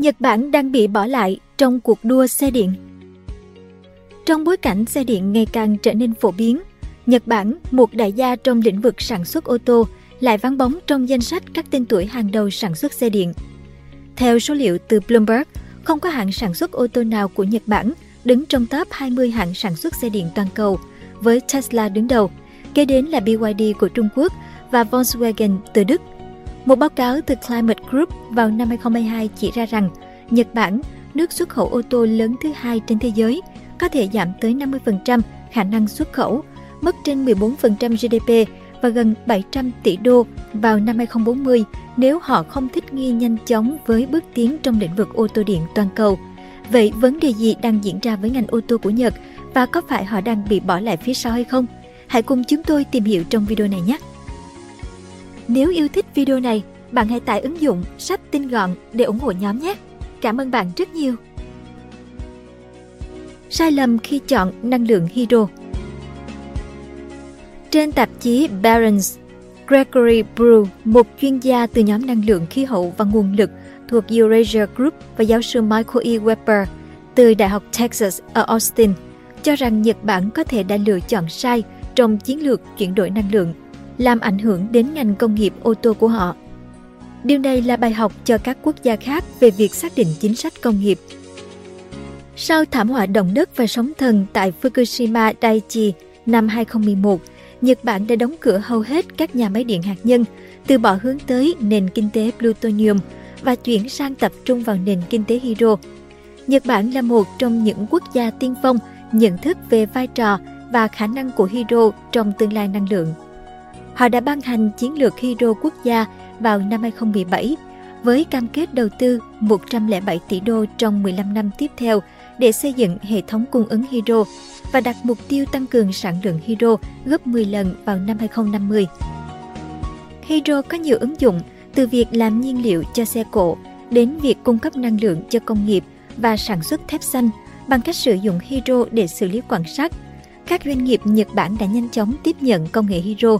Nhật Bản đang bị bỏ lại trong cuộc đua xe điện. Trong bối cảnh xe điện ngày càng trở nên phổ biến, Nhật Bản, một đại gia trong lĩnh vực sản xuất ô tô, lại vắng bóng trong danh sách các tên tuổi hàng đầu sản xuất xe điện. Theo số liệu từ Bloomberg, không có hãng sản xuất ô tô nào của Nhật Bản đứng trong top 20 hãng sản xuất xe điện toàn cầu, với Tesla đứng đầu, kế đến là BYD của Trung Quốc và Volkswagen từ Đức. Một báo cáo từ Climate Group vào năm 2022 chỉ ra rằng Nhật Bản, nước xuất khẩu ô tô lớn thứ hai trên thế giới, có thể giảm tới 50% khả năng xuất khẩu, mất trên 14% GDP và gần 700 tỷ đô vào năm 2040 nếu họ không thích nghi nhanh chóng với bước tiến trong lĩnh vực ô tô điện toàn cầu. Vậy vấn đề gì đang diễn ra với ngành ô tô của Nhật và có phải họ đang bị bỏ lại phía sau hay không? Hãy cùng chúng tôi tìm hiểu trong video này nhé! Nếu yêu thích video này, bạn hãy tải ứng dụng Sách Tinh Gọn để ủng hộ nhóm nhé! Cảm ơn bạn rất nhiều! Sai lầm khi chọn năng lượng hydro. Trên tạp chí Barron's, Gregory Brew, một chuyên gia từ nhóm năng lượng khí hậu và nguồn lực thuộc Eurasia Group và giáo sư Michael E. Weber từ Đại học Texas ở Austin, cho rằng Nhật Bản có thể đã lựa chọn sai trong chiến lược chuyển đổi năng lượng, làm ảnh hưởng đến ngành công nghiệp ô tô của họ. Điều này là bài học cho các quốc gia khác về việc xác định chính sách công nghiệp. Sau thảm họa động đất và sóng thần tại Fukushima Daiichi năm 2011, Nhật Bản đã đóng cửa hầu hết các nhà máy điện hạt nhân, từ bỏ hướng tới nền kinh tế plutonium và chuyển sang tập trung vào nền kinh tế hydro. Nhật Bản là một trong những quốc gia tiên phong nhận thức về vai trò và khả năng của hydro trong tương lai năng lượng. Họ đã ban hành chiến lược hydro quốc gia vào năm 2017 với cam kết đầu tư 107 tỷ đô trong 15 năm tiếp theo để xây dựng hệ thống cung ứng hydro và đặt mục tiêu tăng cường sản lượng hydro gấp 10 lần vào năm 2050. Hydro có nhiều ứng dụng, từ việc làm nhiên liệu cho xe cộ đến việc cung cấp năng lượng cho công nghiệp và sản xuất thép xanh bằng cách sử dụng hydro để xử lý quặng sắt. Các doanh nghiệp Nhật Bản đã nhanh chóng tiếp nhận công nghệ hydro.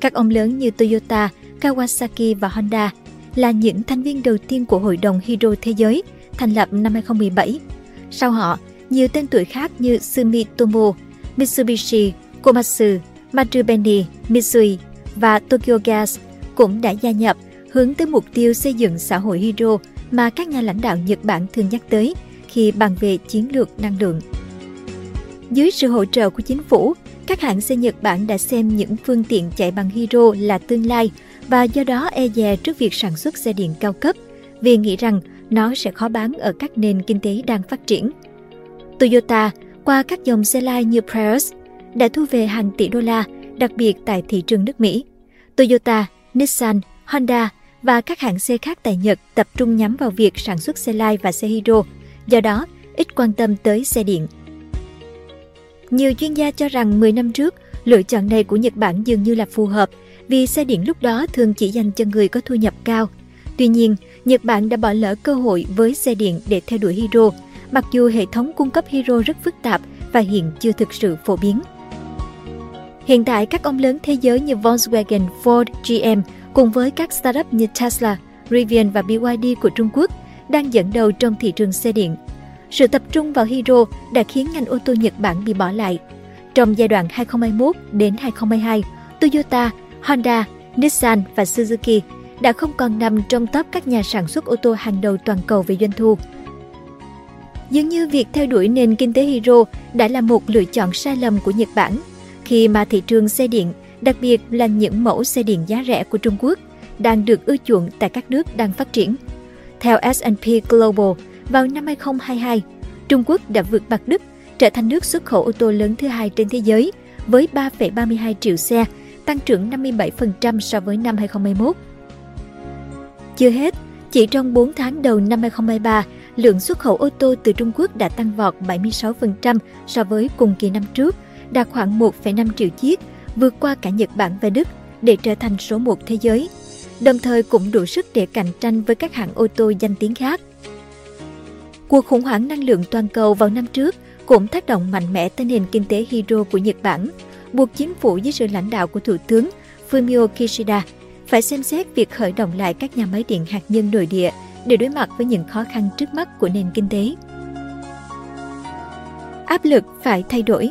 Các ông lớn như Toyota, Kawasaki và Honda là những thành viên đầu tiên của Hội đồng Hydro Thế giới, thành lập năm 2017. Sau họ, nhiều tên tuổi khác như Sumitomo, Mitsubishi, Komatsu, Marubeni, Mitsui và Tokyo Gas cũng đã gia nhập, hướng tới mục tiêu xây dựng xã hội hydro mà các nhà lãnh đạo Nhật Bản thường nhắc tới khi bàn về chiến lược năng lượng. Dưới sự hỗ trợ của chính phủ, các hãng xe Nhật Bản đã xem những phương tiện chạy bằng hydro là tương lai và do đó e dè trước việc sản xuất xe điện cao cấp vì nghĩ rằng nó sẽ khó bán ở các nền kinh tế đang phát triển. Toyota, qua các dòng xe lai như Prius, đã thu về hàng tỷ đô la, đặc biệt tại thị trường nước Mỹ. Toyota, Nissan, Honda và các hãng xe khác tại Nhật tập trung nhắm vào việc sản xuất xe lai và xe hydro, do đó ít quan tâm tới xe điện. Nhiều chuyên gia cho rằng 10 năm trước, lựa chọn này của Nhật Bản dường như là phù hợp vì xe điện lúc đó thường chỉ dành cho người có thu nhập cao. Tuy nhiên, Nhật Bản đã bỏ lỡ cơ hội với xe điện để theo đuổi hydro, mặc dù hệ thống cung cấp hydro rất phức tạp và hiện chưa thực sự phổ biến. Hiện tại, các ông lớn thế giới như Volkswagen, Ford, GM cùng với các startup như Tesla, Rivian và BYD của Trung Quốc đang dẫn đầu trong thị trường xe điện. Sự tập trung vào hydro đã khiến ngành ô tô Nhật Bản bị bỏ lại. Trong giai đoạn 2021 đến 2022, Toyota, Honda, Nissan và Suzuki đã không còn nằm trong top các nhà sản xuất ô tô hàng đầu toàn cầu về doanh thu. Dường như việc theo đuổi nền kinh tế hydro đã là một lựa chọn sai lầm của Nhật Bản, khi mà thị trường xe điện, đặc biệt là những mẫu xe điện giá rẻ của Trung Quốc, đang được ưa chuộng tại các nước đang phát triển. Theo S&P Global, vào năm 2022, Trung Quốc đã vượt bậc Đức, trở thành nước xuất khẩu ô tô lớn thứ hai trên thế giới với 3,32 triệu xe, tăng trưởng 57% so với năm 2021. Chưa hết, chỉ trong 4 tháng đầu năm 2023, lượng xuất khẩu ô tô từ Trung Quốc đã tăng vọt 76% so với cùng kỳ năm trước, đạt khoảng 1,5 triệu chiếc, vượt qua cả Nhật Bản và Đức để trở thành số 1 thế giới, đồng thời cũng đủ sức để cạnh tranh với các hãng ô tô danh tiếng khác. Cuộc khủng hoảng năng lượng toàn cầu vào năm trước cũng tác động mạnh mẽ tới nền kinh tế hydro của Nhật Bản, buộc chính phủ dưới sự lãnh đạo của Thủ tướng Fumio Kishida phải xem xét việc khởi động lại các nhà máy điện hạt nhân nội địa để đối mặt với những khó khăn trước mắt của nền kinh tế. Áp lực phải thay đổi.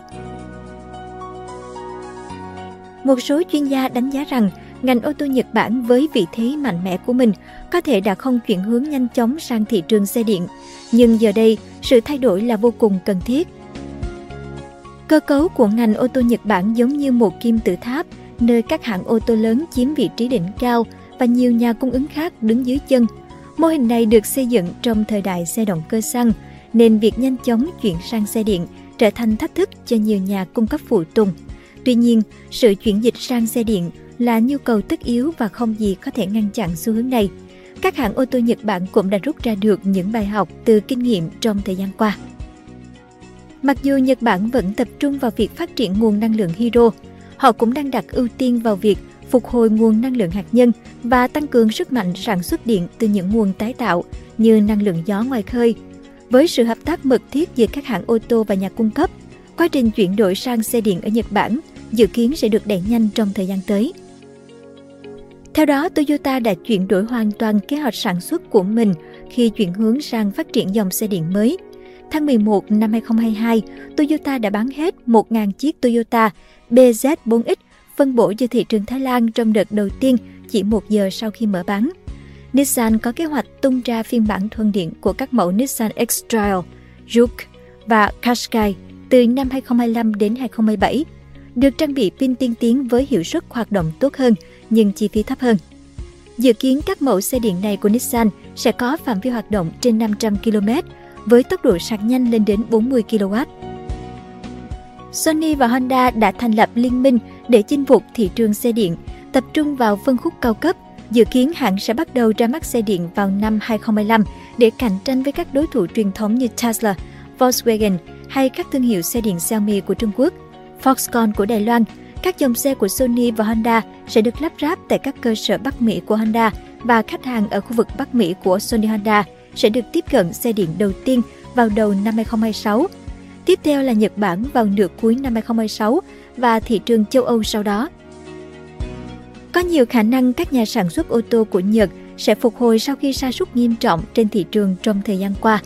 Một số chuyên gia đánh giá rằng ngành ô tô Nhật Bản với vị thế mạnh mẽ của mình có thể đã không chuyển hướng nhanh chóng sang thị trường xe điện, nhưng giờ đây sự thay đổi là vô cùng cần thiết. Cơ cấu của ngành ô tô Nhật Bản giống như một kim tự tháp, nơi các hãng ô tô lớn chiếm vị trí đỉnh cao và nhiều nhà cung ứng khác đứng dưới chân. Mô hình này được xây dựng trong thời đại xe động cơ xăng, nên việc nhanh chóng chuyển sang xe điện trở thành thách thức cho nhiều nhà cung cấp phụ tùng. Tuy nhiên, sự chuyển dịch sang xe điện là nhu cầu tất yếu và không gì có thể ngăn chặn xu hướng này. Các hãng ô tô Nhật Bản cũng đã rút ra được những bài học từ kinh nghiệm trong thời gian qua. Mặc dù Nhật Bản vẫn tập trung vào việc phát triển nguồn năng lượng hydro, họ cũng đang đặt ưu tiên vào việc phục hồi nguồn năng lượng hạt nhân và tăng cường sức mạnh sản xuất điện từ những nguồn tái tạo như năng lượng gió ngoài khơi. Với sự hợp tác mật thiết giữa các hãng ô tô và nhà cung cấp, quá trình chuyển đổi sang xe điện ở Nhật Bản dự kiến sẽ được đẩy nhanh trong thời gian tới. Theo đó, Toyota đã chuyển đổi hoàn toàn kế hoạch sản xuất của mình khi chuyển hướng sang phát triển dòng xe điện mới. Tháng 11 năm 2022, Toyota đã bán hết 1.000 chiếc Toyota BZ4X phân bổ cho thị trường Thái Lan trong đợt đầu tiên chỉ 1 giờ sau khi mở bán. Nissan có kế hoạch tung ra phiên bản thuần điện của các mẫu Nissan X-Trail, Juke và Qashqai từ năm 2025 đến 2027, được trang bị pin tiên tiến với hiệu suất hoạt động tốt hơn nhưng chi phí thấp hơn. Dự kiến các mẫu xe điện này của Nissan sẽ có phạm vi hoạt động trên 500 km với tốc độ sạc nhanh lên đến 40 kW. Sony và Honda đã thành lập liên minh để chinh phục thị trường xe điện, tập trung vào phân khúc cao cấp. Dự kiến hãng sẽ bắt đầu ra mắt xe điện vào năm 2025 để cạnh tranh với các đối thủ truyền thống như Tesla, Volkswagen hay các thương hiệu xe điện Xiaomi của Trung Quốc, Foxconn của Đài Loan. Các dòng xe của Sony và Honda sẽ được lắp ráp tại các cơ sở Bắc Mỹ của Honda và khách hàng ở khu vực Bắc Mỹ của Sony Honda sẽ được tiếp cận xe điện đầu tiên vào đầu năm 2026. Tiếp theo là Nhật Bản vào nửa cuối năm 2026 và thị trường châu Âu sau đó. Có nhiều khả năng các nhà sản xuất ô tô của Nhật sẽ phục hồi sau khi sa sút nghiêm trọng trên thị trường trong thời gian qua.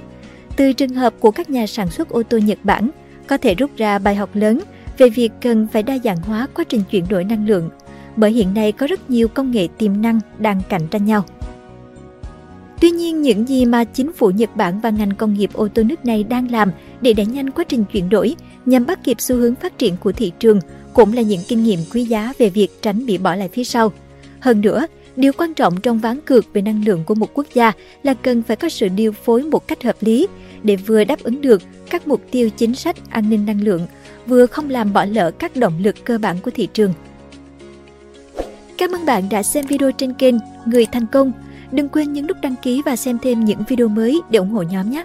Từ trường hợp của các nhà sản xuất ô tô Nhật Bản có thể rút ra bài học lớn về việc cần phải đa dạng hóa quá trình chuyển đổi năng lượng, bởi hiện nay có rất nhiều công nghệ tiềm năng đang cạnh tranh nhau. Tuy nhiên, những gì mà chính phủ Nhật Bản và ngành công nghiệp ô tô nước này đang làm để đẩy nhanh quá trình chuyển đổi nhằm bắt kịp xu hướng phát triển của thị trường cũng là những kinh nghiệm quý giá về việc tránh bị bỏ lại phía sau. Hơn nữa, điều quan trọng trong ván cược về năng lượng của một quốc gia là cần phải có sự điều phối một cách hợp lý để vừa đáp ứng được các mục tiêu chính sách an ninh năng lượng, vừa không làm bỏ lỡ các động lực cơ bản của thị trường. Cảm ơn bạn đã xem video trên kênh Người Thành Công. Đừng quên nhấn nút đăng ký và xem thêm những video mới để ủng hộ nhóm nhé!